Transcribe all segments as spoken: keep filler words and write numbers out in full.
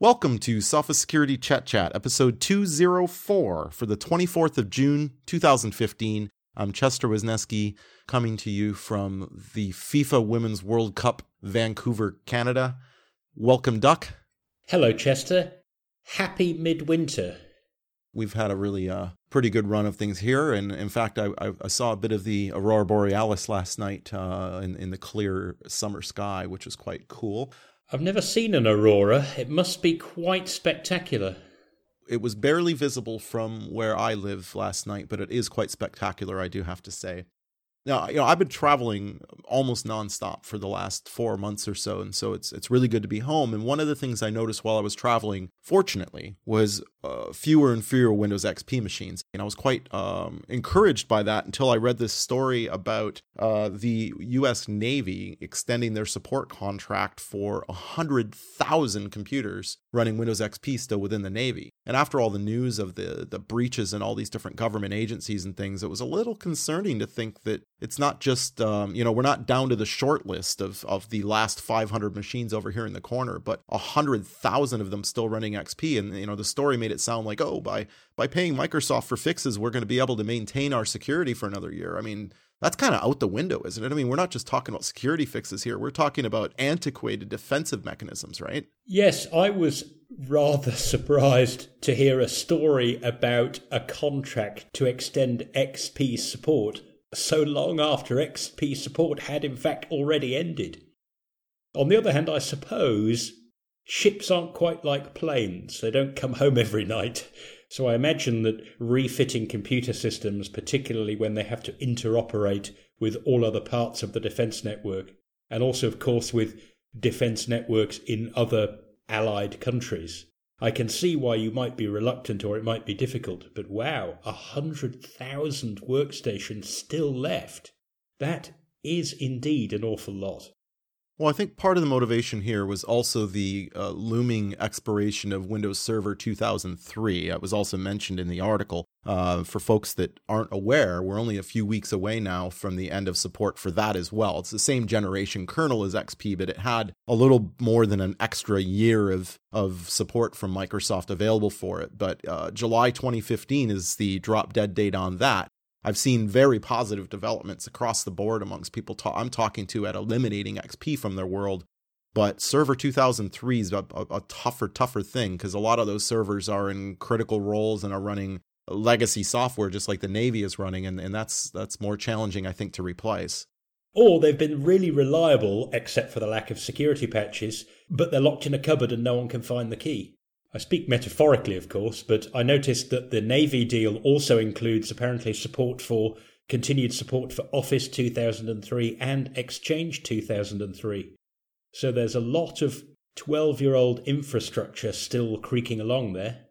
Welcome to Sophos Security Chat Chat, episode two oh four for the twenty-fourth of June, twenty fifteen. I'm Chester Wisniewski, coming to you from the FIFA Women's World Cup, Vancouver, Canada. Welcome, Duck. Hello, Chester. Happy midwinter. We've had a really uh, pretty good run of things here, and in fact, I, I saw a bit of the Aurora Borealis last night uh, in, in the clear summer sky, which was quite cool. I've never seen an aurora. It must be quite spectacular. It was barely visible from where I live last night, but it is quite spectacular, I do have to say. Now, you know, I've been traveling almost nonstop for the last four months or so, and so it's it's really good to be home. And one of the things I noticed while I was traveling, fortunately, was uh, fewer and fewer Windows X P machines. And I was quite um, encouraged by that until I read this story about uh, the U S Navy extending their support contract for one hundred thousand computers running Windows X P still within the Navy. And after all the news of the, the breaches in all these different government agencies and things, it was a little concerning to think that it's not just, um, you know, we're not down to the short list of, of the last five hundred machines over here in the corner, but one hundred thousand of them still running X P. And, you know, the story made it sound like, oh, by by paying Microsoft for fixes, we're going to be able to maintain our security for another year. I mean, that's kind of out the window, isn't it? I mean, we're not just talking about security fixes here. We're talking about antiquated defensive mechanisms, right? Yes, I was rather surprised to hear a story about a contract to extend X P support so long after X P support had in fact already ended. On the other hand, I suppose ships aren't quite like planes. They don't come home every night. So I imagine that refitting computer systems, particularly when they have to interoperate with all other parts of the defence network, and also, of course, with defence networks in other allied countries. I can see why you might be reluctant or it might be difficult, but wow, one hundred thousand workstations still left. That is indeed an awful lot. Well, I think part of the motivation here was also the uh, looming expiration of Windows Server two thousand three. It was also mentioned in the article. Uh, for folks that aren't aware, we're only a few weeks away now from the end of support for that as well. It's the same generation kernel as X P, but it had a little more than an extra year of, of support from Microsoft available for it. But uh, July twenty fifteen is the drop-dead date on that. I've seen very positive developments across the board amongst people ta- I'm talking to at eliminating X P from their world. But Server two thousand three is a, a, a tougher, tougher thing because a lot of those servers are in critical roles and are running legacy software just like the Navy is running, and, and that's that's more challenging, I think, to replace. Or they've been really reliable, except for the lack of security patches, but they're locked in a cupboard and no one can find the key. I speak metaphorically, of course, but I noticed that the Navy deal also includes apparently support for continued support for Office two thousand three and Exchange two thousand three. So there's a lot of twelve-year-old infrastructure still creaking along there.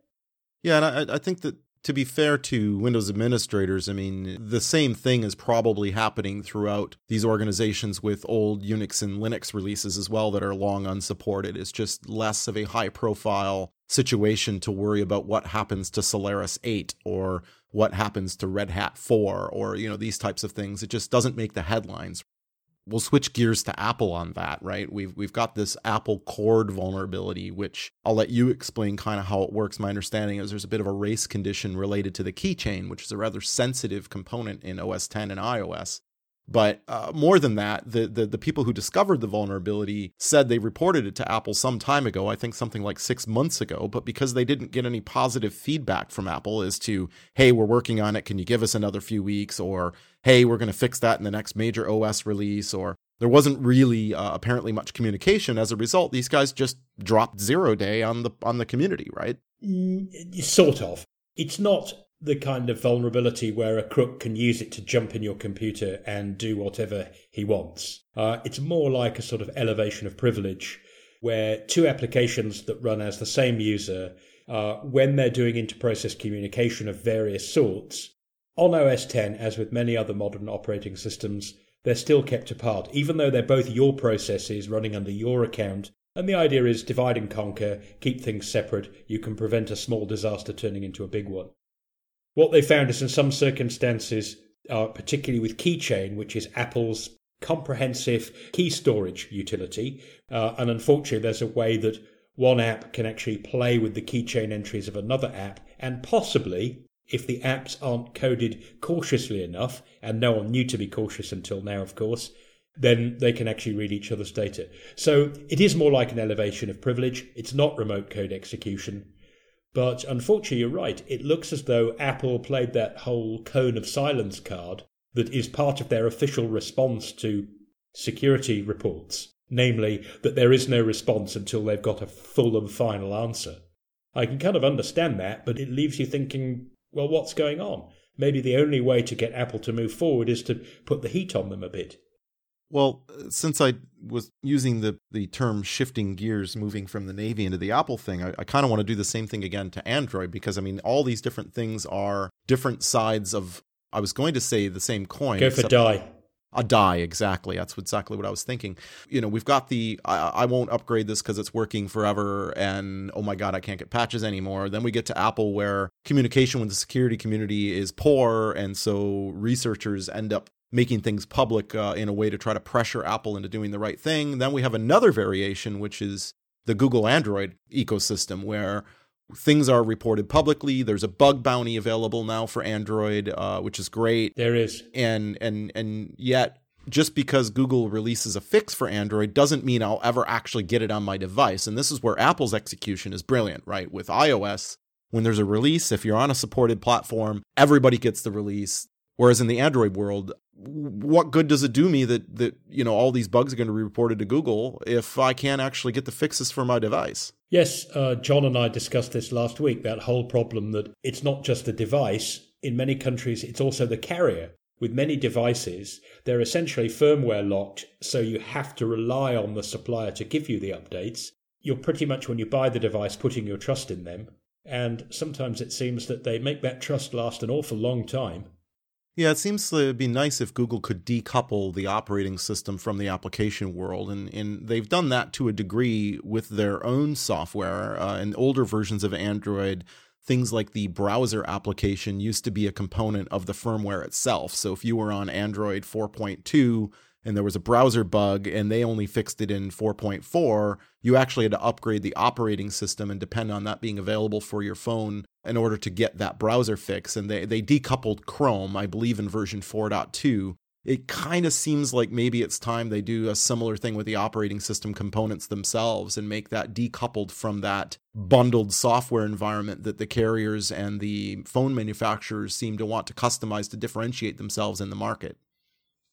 Yeah, and I, I think that to be fair to Windows administrators, I mean, the same thing is probably happening throughout these organizations with old Unix and Linux releases as well that are long unsupported. It's just less of a high-profile situation to worry about what happens to Solaris eight or what happens to Red Hat four or, you know, these types of things. It just doesn't make the headlines. We'll switch gears to Apple on that, right? We've we've got this Apple Cord vulnerability, which I'll let you explain kind of how it works. My understanding is there's a bit of a race condition related to the keychain, which is a rather sensitive component in O S X and iOS. But uh, more than that, the, the the people who discovered the vulnerability said they reported it to Apple some time ago, I think something like six months ago, but because they didn't get any positive feedback from Apple as to, hey, we're working on it, can you give us another few weeks, or hey, we're going to fix that in the next major O S release, or there wasn't really uh, apparently much communication. As a result, these guys just dropped zero day on the on the community, right? Mm, sort of. It's not the kind of vulnerability where a crook can use it to jump in your computer and do whatever he wants. Uh, it's more like a sort of elevation of privilege where two applications that run as the same user, uh, when they're doing inter-process communication of various sorts, on O S X, as with many other modern operating systems, they're still kept apart, even though they're both your processes running under your account. And the idea is divide and conquer, keep things separate. You can prevent a small disaster turning into a big one. What they found is in some circumstances, uh, particularly with Keychain, which is Apple's comprehensive key storage utility. Uh, and unfortunately, there's a way that one app can actually play with the keychain entries of another app, and possibly, if the apps aren't coded cautiously enough, and no one knew to be cautious until now, of course, then they can actually read each other's data. So it is more like an elevation of privilege. It's not remote code execution. But unfortunately, you're right. It looks as though Apple played that whole cone of silence card that is part of their official response to security reports, namely that there is no response until they've got a full and final answer. I can kind of understand that, but it leaves you thinking, well, what's going on? Maybe the only way to get Apple to move forward is to put the heat on them a bit. Well, since I was using the, the term shifting gears, moving from the Navy into the Apple thing, I, I kind of want to do the same thing again to Android, because, I mean, all these different things are different sides of, I was going to say the same coin. Go for die. A die, exactly. That's exactly what I was thinking. You know, we've got the, I, I won't upgrade this because it's working forever, and oh my God, I can't get patches anymore. Then we get to Apple, where communication with the security community is poor, and so researchers end up making things public uh, in a way to try to pressure Apple into doing the right thing. Then we have another variation, which is the Google Android ecosystem, where things are reported publicly. There's a bug bounty available now for Android, uh, which is great. There is. And and and yet, just because Google releases a fix for Android doesn't mean I'll ever actually get it on my device. And this is where Apple's execution is brilliant, right? With iOS, when there's a release, if you're on a supported platform, everybody gets the release. Whereas in the Android world, what good does it do me that, that you know all these bugs are going to be reported to Google if I can't actually get the fixes for my device? Yes, uh, John and I discussed this last week, that whole problem that it's not just the device. In many countries, it's also the carrier. With many devices, they're essentially firmware locked, so you have to rely on the supplier to give you the updates. You're pretty much, when you buy the device, putting your trust in them. And sometimes it seems that they make that trust last an awful long time. Yeah, it seems to be nice if Google could decouple the operating system from the application world, and, and they've done that to a degree with their own software. Uh, in older versions of Android, things like the browser application used to be a component of the firmware itself. So if you were on Android four point two and there was a browser bug and they only fixed it in four point four, you actually had to upgrade the operating system and depend on that being available for your phone in order to get that browser fix. And they, they decoupled Chrome, I believe, in version four point two. It kind of seems like maybe it's time they do a similar thing with the operating system components themselves and make that decoupled from that bundled software environment that the carriers and the phone manufacturers seem to want to customize to differentiate themselves in the market.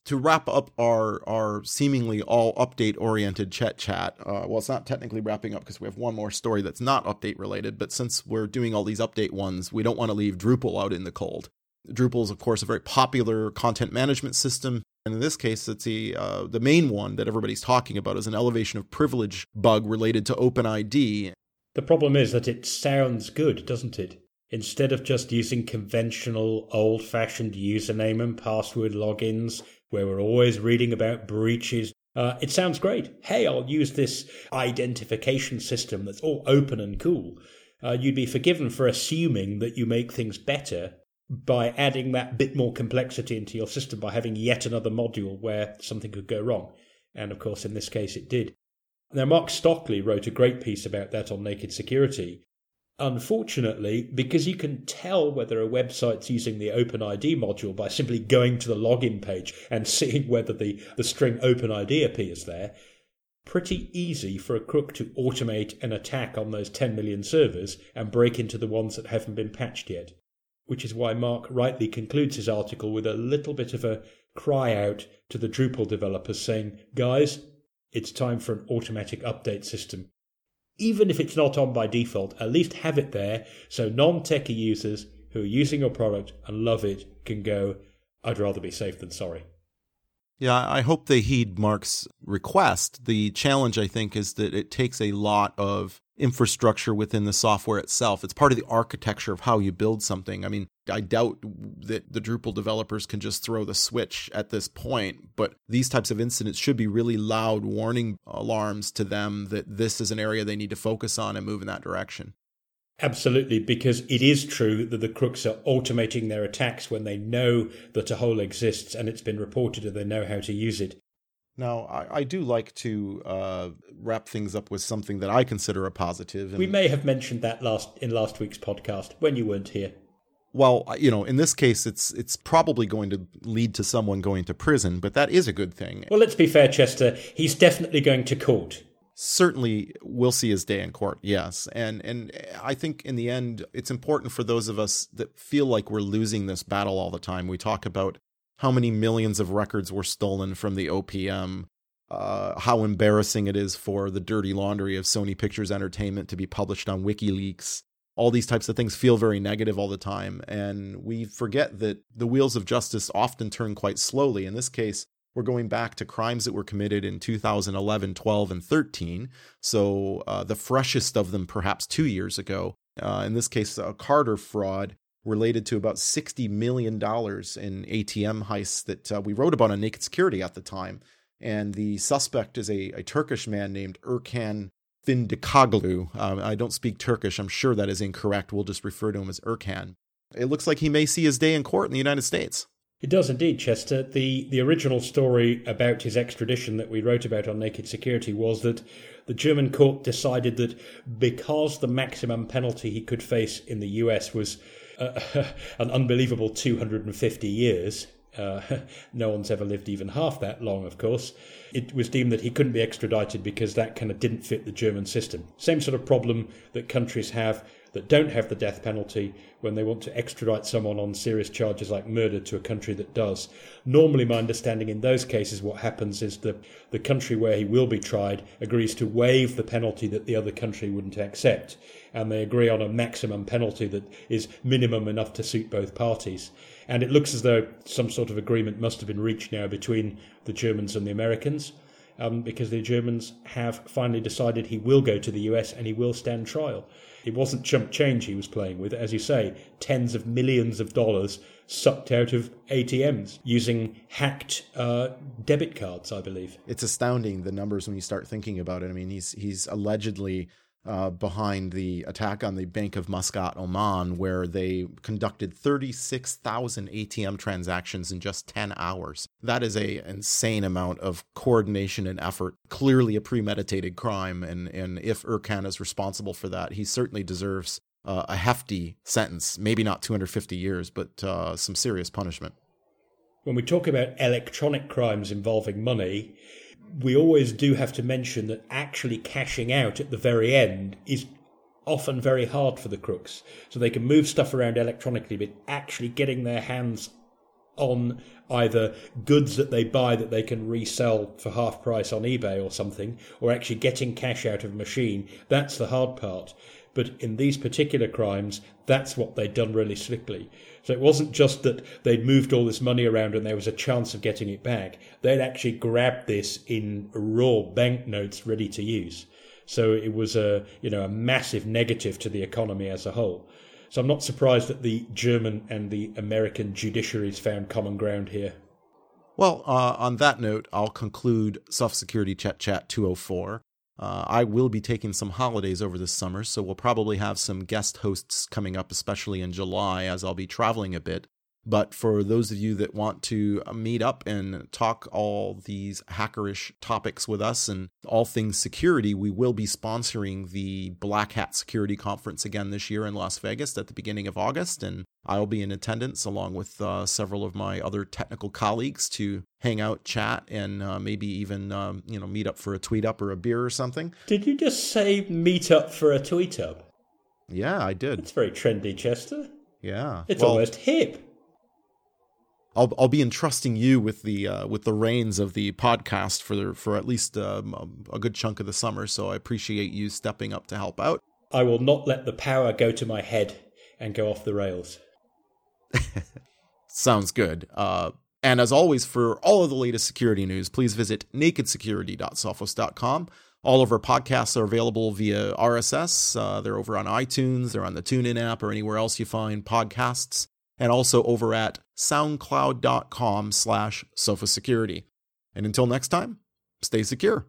To wrap up our, our seemingly all update-oriented chat chat, uh, well, it's not technically wrapping up because we have one more story that's not update-related, but since we're doing all these update ones, we don't want to leave Drupal out in the cold. Drupal is, of course, a very popular content management system, and in this case, it's the, uh, the main one that everybody's talking about is an elevation of privilege bug related to OpenID. The problem is that it sounds good, doesn't it? Instead of just using conventional, old-fashioned username and password logins, where we're always reading about breaches. Uh, it sounds great. Hey, I'll use this identification system that's all open and cool. Uh, you'd be forgiven for assuming that you make things better by adding that bit more complexity into your system by having yet another module where something could go wrong. And of course, in this case, it did. Now, Mark Stockley wrote a great piece about that on Naked Security. Unfortunately, because you can tell whether a website's using the OpenID module by simply going to the login page and seeing whether the, the string OpenID appears there, pretty easy for a crook to automate an attack on those ten million servers and break into the ones that haven't been patched yet, which is why Mark rightly concludes his article with a little bit of a cry out to the Drupal developers saying, guys, it's time for an automatic update system. Even if it's not on by default, at least have it there so non-techie users who are using your product and love it can go, I'd rather be safe than sorry. Yeah, I hope they heed Mark's request. The challenge, I think, is that it takes a lot of infrastructure within the software itself. It's part of the architecture of how you build something. I mean, I doubt that the Drupal developers can just throw the switch at this point, but these types of incidents should be really loud warning alarms to them that this is an area they need to focus on and move in that direction. Absolutely, because it is true that the crooks are automating their attacks when they know that a hole exists and it's been reported and they know how to use it. Now, I, I do like to uh, wrap things up with something that I consider a positive. And we may have mentioned that last in last week's podcast when you weren't here. Well, you know, in this case, it's it's probably going to lead to someone going to prison, but that is a good thing. Well, let's be fair, Chester. He's definitely going to court. Certainly will see his day in court, yes. And and I think in the end, it's important for those of us that feel like we're losing this battle all the time. We talk about how many millions of records were stolen from the O P M, uh, how embarrassing it is for the dirty laundry of Sony Pictures Entertainment to be published on WikiLeaks. All these types of things feel very negative all the time, and we forget that the wheels of justice often turn quite slowly. In this case, we're going back to crimes that were committed in two thousand eleven, twelve, and thirteen, so uh, the freshest of them perhaps two years ago. Uh, in this case, a Carter fraud related to about sixty million dollars in A T M heists that uh, we wrote about on Naked Security at the time. And the suspect is a, a Turkish man named Erkan Findikaglu. Um, I don't speak Turkish. I'm sure that is incorrect. We'll just refer to him as Erkan. It looks like he may see his day in court in the United States. It does indeed, Chester. The the original story about his extradition that we wrote about on Naked Security was that the German court decided that because the maximum penalty he could face in the U S was Uh, an unbelievable two hundred fifty years. Uh, no one's ever lived even half that long, of course. It was deemed that he couldn't be extradited because that kind of didn't fit the German system. Same sort of problem that countries have that don't have the death penalty when they want to extradite someone on serious charges like murder to a country that does. Normally, my understanding in those cases, what happens is the, the country where he will be tried agrees to waive the penalty that the other country wouldn't accept. And they agree on a maximum penalty that is minimum enough to suit both parties. And it looks as though some sort of agreement must have been reached now between the Germans and the Americans, um, because the Germans have finally decided he will go to the U S and he will stand trial. It wasn't chump change he was playing with. As you say, tens of millions of dollars sucked out of A T Ms using hacked uh, debit cards, I believe. It's astounding, the numbers, when you start thinking about it. I mean, he's he's allegedly... Uh, behind the attack on the Bank of Muscat, Oman, where they conducted thirty-six thousand A T M transactions in just ten hours. That is an insane amount of coordination and effort, clearly a premeditated crime. And, and if Erkan is responsible for that, he certainly deserves uh, a hefty sentence, maybe not two hundred fifty years, but uh, some serious punishment. When we talk about electronic crimes involving money, we always do have to mention that actually cashing out at the very end is often very hard for the crooks. So they can move stuff around electronically, but actually getting their hands on either goods that they buy that they can resell for half price on eBay or something, or actually getting cash out of a machine, that's the hard part. But in these particular crimes, that's what they'd done really slickly. So it wasn't just that they'd moved all this money around and there was a chance of getting it back. They'd actually grabbed this in raw banknotes ready to use. So it was a, you know, a massive negative to the economy as a whole. So I'm not surprised that the German and the American judiciaries found common ground here. Well, uh, on that note, I'll conclude Sophos Security Chat Chat two oh four. Uh, I will be taking some holidays over this summer, so we'll probably have some guest hosts coming up, especially in July, as I'll be traveling a bit. But for those of you that want to meet up and talk all these hackerish topics with us and all things security, we will be sponsoring the Black Hat Security Conference again this year in Las Vegas at the beginning of August. And I'll be in attendance along with uh, several of my other technical colleagues to hang out, chat, and uh, maybe even um, you know meet up for a tweet up or a beer or something. Did you just say meet up for a tweet up? Yeah, I did. It's very trendy, Chester. Yeah. It's well, almost hip. I'll I'll be entrusting you with the uh, with the reins of the podcast for the, for at least um, a good chunk of the summer. So I appreciate you stepping up to help out. I will not let the power go to my head and go off the rails. Sounds good. Uh, and as always, for all of the latest security news, please visit naked security dot sophos dot com. All of our podcasts are available via R S S. Uh, they're over on iTunes. They're on the TuneIn app or anywhere else you find podcasts. And also over at soundcloud dot com slash sophos security. And until next time, stay secure.